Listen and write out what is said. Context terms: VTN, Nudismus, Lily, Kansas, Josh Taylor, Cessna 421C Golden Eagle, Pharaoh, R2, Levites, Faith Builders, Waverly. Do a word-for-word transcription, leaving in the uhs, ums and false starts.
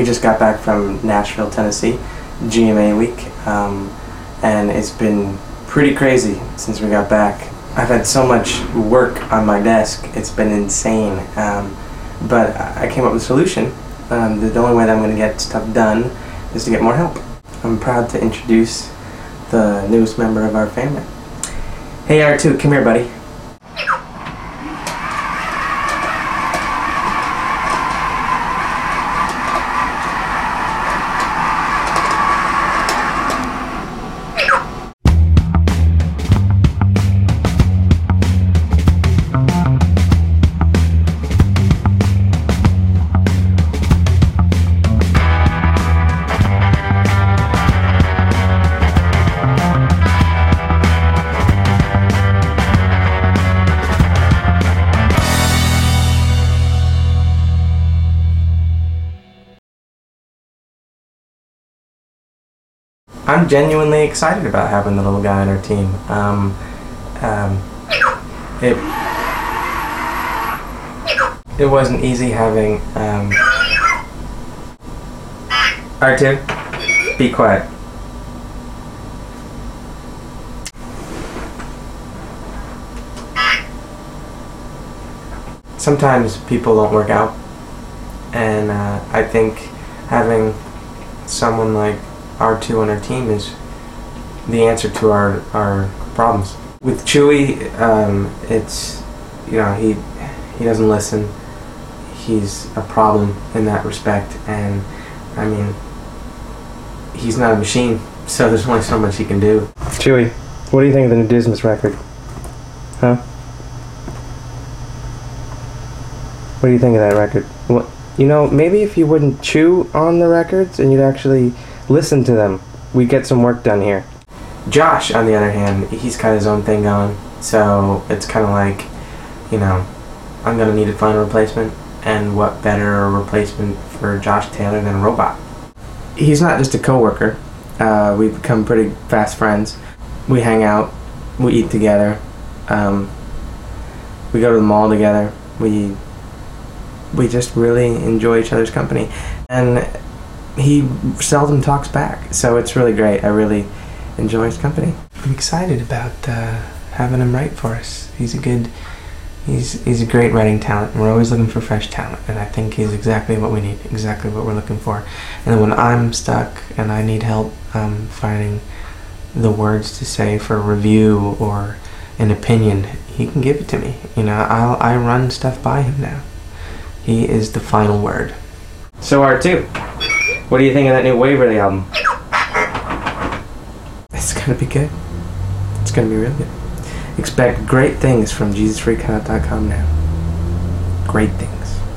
We just got back from Nashville, Tennessee, G M A week, um, and it's been pretty crazy since we got back. I've had so much work on my desk, it's been insane, um, but I came up with a solution. Um, the only way that I'm going to get stuff done is to get more help. I'm proud to introduce the newest member of our family. Hey R two, come here buddy. I'm genuinely excited about having the little guy on our team. Um, um, it, it wasn't easy having... Um, R two, be quiet. Sometimes people don't work out, and uh, I think having someone like R two on our team is the answer to our, our problems. With Chewy, um, it's, you know, he, he doesn't listen. He's a problem in that respect, and I mean, he's not a machine, so there's only so much he can do. Chewy, what do you think of the Nudismus record? Huh? What do you think of that record? What, you know, maybe if you wouldn't chew on the records and you'd actually listen to them, we get some work done here. Josh, on the other hand, he's got his own thing going, so it's kind of like, you know, I'm going to need to find a replacement, and what better replacement for Josh Taylor than a robot? He's not just a co-worker. Uh, we've become pretty fast friends. We hang out, we eat together, um, we go to the mall together, we, we just really enjoy each other's company. And he seldom talks back, so it's really great. I really enjoy his company. I'm excited about uh, having him write for us. He's a good, he's he's a great writing talent. We're always looking for fresh talent, and I think he's exactly what we need, exactly what we're looking for. And when I'm stuck and I need help um, finding the words to say for a review or an opinion, he can give it to me. You know, I'll I run stuff by him now. He is the final word. So R two. What do you think of that new Waverly album? It's gonna be good. It's gonna be real good. Expect great things from Jesus Freakan out dot com now. Great things.